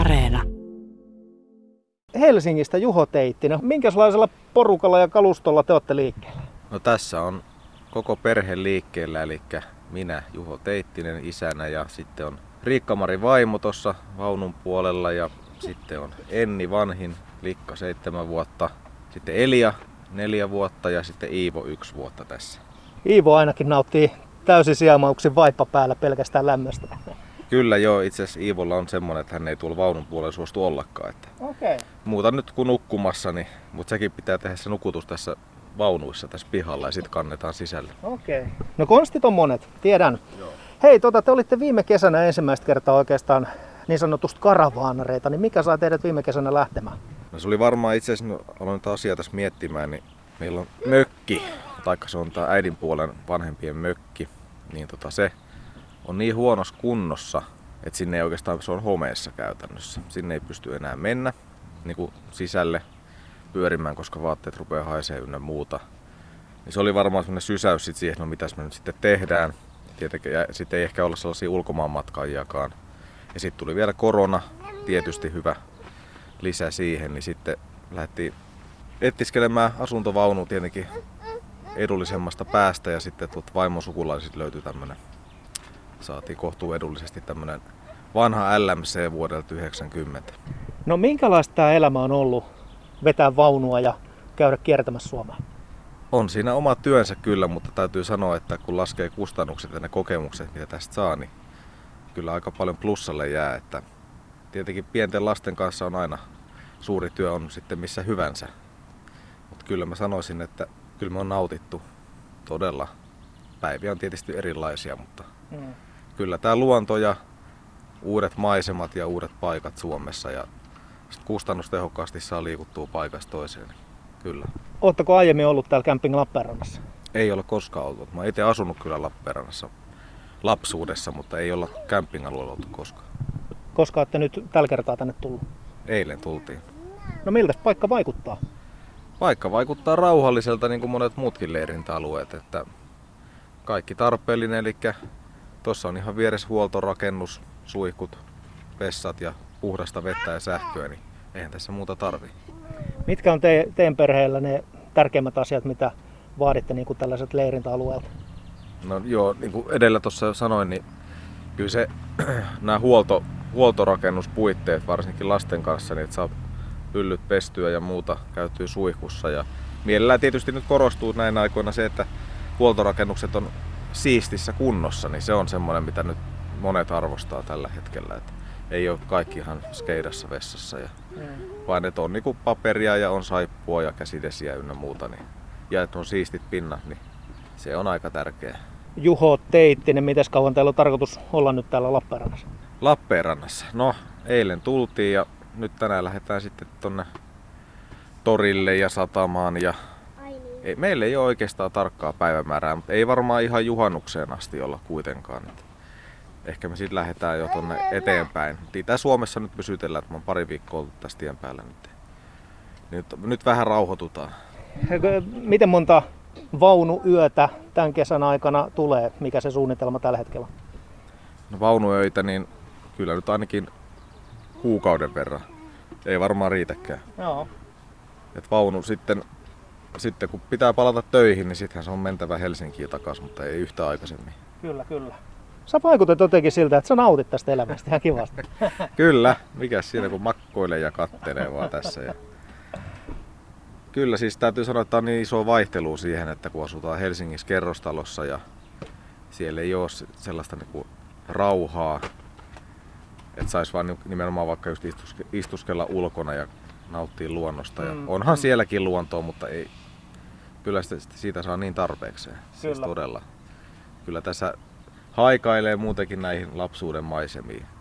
Areena. Helsingistä Juho Teittinen. Minkälaisella porukalla ja kalustolla te olette liikkeellä? No tässä on koko perhe liikkeellä, eli minä Juho Teittinen isänä ja sitten on Riikka Mari vaimo tuossa vaunun puolella ja sitten on Enni vanhin, Likka 7 vuotta, sitten Elia 4 vuotta ja sitten Iivo 1 vuotta tässä. Iivo ainakin nauttii täysisiemauksin vaippa päällä pelkästään lämmöstä. Kyllä joo, itse asiassa Iivolla on semmoinen, että hän ei tuolla vaunun puolella suostu ollakaan. Että okay. Muuta nyt kuin nukkumassa, niin, mutta sekin pitää tehdä se nukutus tässä vaunuissa tässä pihalla ja sitten kannetaan sisälle. Okei. Okay. No konstit on monet, tiedän. Joo. Hei, te olitte viime kesänä ensimmäistä kertaa oikeastaan niin sanotusti karavaanareita, niin mikä sai teidät viime kesänä lähtemään? No se oli varmaan itse asiassa, aloin tätä asiaa tässä miettimään, niin meillä on mökki, taikka se on tää äidin puolen vanhempien mökki, niin se on niin huonossa kunnossa, että sinne ei oikeastaan, se on homeessa käytännössä. Sinne ei pysty enää mennä niin kuin sisälle pyörimään, koska vaatteet rupeaa haisee ynnä muuta. Niin se oli varmaan sellainen sysäys sit siihen, no mitäs me nyt sitten tehdään. Tietenkin, ja sitten ei ehkä olla sellaisia ulkomaanmatkaajiakaan. Ja sitten tuli vielä korona, tietysti hyvä lisä siihen, niin sitten lähdettiin etiskelemään asuntovaunu tietenkin edullisemmasta päästä ja sitten vaimon sukulaisilta löytyi tämmönen, saatiin kohtuu edullisesti tämmönen vanha LMC vuodelta 90. No minkälaista tämä elämä on ollut vetää vaunua ja käydä kiertämässä Suomea? On siinä oma työnsä kyllä, mutta täytyy sanoa, että kun laskee kustannukset ja ne kokemukset, mitä tästä saa, niin kyllä aika paljon plussalle jää. Että tietenkin pienten lasten kanssa on aina suuri työ on sitten missä hyvänsä. Mutta kyllä mä sanoisin, että kyllä me on nautittu todella. Päiviä on tietysti erilaisia, mutta kyllä tämä luonto ja uudet maisemat ja uudet paikat Suomessa ja kustannustehokkaasti saa liikuttua paikasta toiseen. Kyllä. Ootteko aiemmin ollut täällä Camping Lappeenrannassa? Ei ole koskaan ollut. Mä oon itse asunut kyllä Lappeenrannassa lapsuudessa, mutta ei olla camping-alueella oltu koskaan. Koska olette nyt tällä kertaa tänne tullut? Eilen tultiin. No miltä paikka vaikuttaa? Paikka vaikuttaa rauhalliselta niin kuin monet muutkin leirintäalueet. Että kaikki tarpeellinen, eli tuossa on ihan vieressä huoltorakennus, suihkut, vessat ja puhdasta vettä ja sähköä, niin eihän tässä muuta tarvi. Mitkä on teidän perheellä ne tärkeimmät asiat, mitä vaaditte niin kuin tällaiset leirintäalueelta? No joo, niin kuin edellä tuossa jo sanoin, niin kyllä se, nämä huoltorakennuspuitteet, varsinkin lasten kanssa, niin että saa hyllyt pestyä ja muuta käytyy suihkussa. Ja mielellään tietysti nyt korostuu näin aikoina se, että huoltorakennukset on siistissä kunnossa, niin se on semmoinen, mitä nyt monet arvostaa tällä hetkellä. Että ei ole kaikki ihan skeidassa vessassa, ja, vaan että on niinku paperia ja on saippua ja käsidesiä ynnä muuta. Niin, ja että on siistit pinnat, niin se on aika tärkeä. Juho Teittinen, mites kauan teillä on tarkoitus olla nyt täällä Lappeenrannassa? Lappeenrannassa? No, eilen tultiin ja nyt tänään lähdetään sitten tonne torille ja satamaan. Ja ei, meillä ei ole oikeastaan tarkkaa päivämäärää, mutta ei varmaan ihan juhannukseen asti olla kuitenkaan. Et ehkä me sitten lähdetään jo tonne eteenpäin. Itä-Suomessa nyt pysytellään, että mä oon pari viikkoa ollut tässä tien päällä nyt vähän rauhoitutaan. Miten monta vaunuyötä tämän kesän aikana tulee? Mikä se suunnitelma tällä hetkellä? No vaunuyöitä, niin kyllä nyt ainakin kuukauden verran. Ei varmaan riitäkään. Joo. Et vaunu sitten kun pitää palata töihin, niin sittenhän se on mentävä Helsinkiin takaisin, mutta ei yhtä aikaisemmin. Kyllä, kyllä. Sä vaikutat jotenkin siltä, että sä nautit tästä elämästä ihan kivasti. Kyllä, mikäs siinä kun makkoilee ja kattelee vaan tässä. Ja kyllä siis täytyy sanoa, että on niin iso vaihtelu siihen, että kun asutaan Helsingissä kerrostalossa ja siellä ei ole sellaista niinku rauhaa, että saisi vaan nimenomaan vaikka just istuskella ulkona ja nauttia luonnosta. Ja onhan sielläkin luontoa, mutta ei, kyllä siitä saa niin tarpeekseen. Siis todella. Kyllä tässä haikailee muutenkin näihin lapsuuden maisemiin.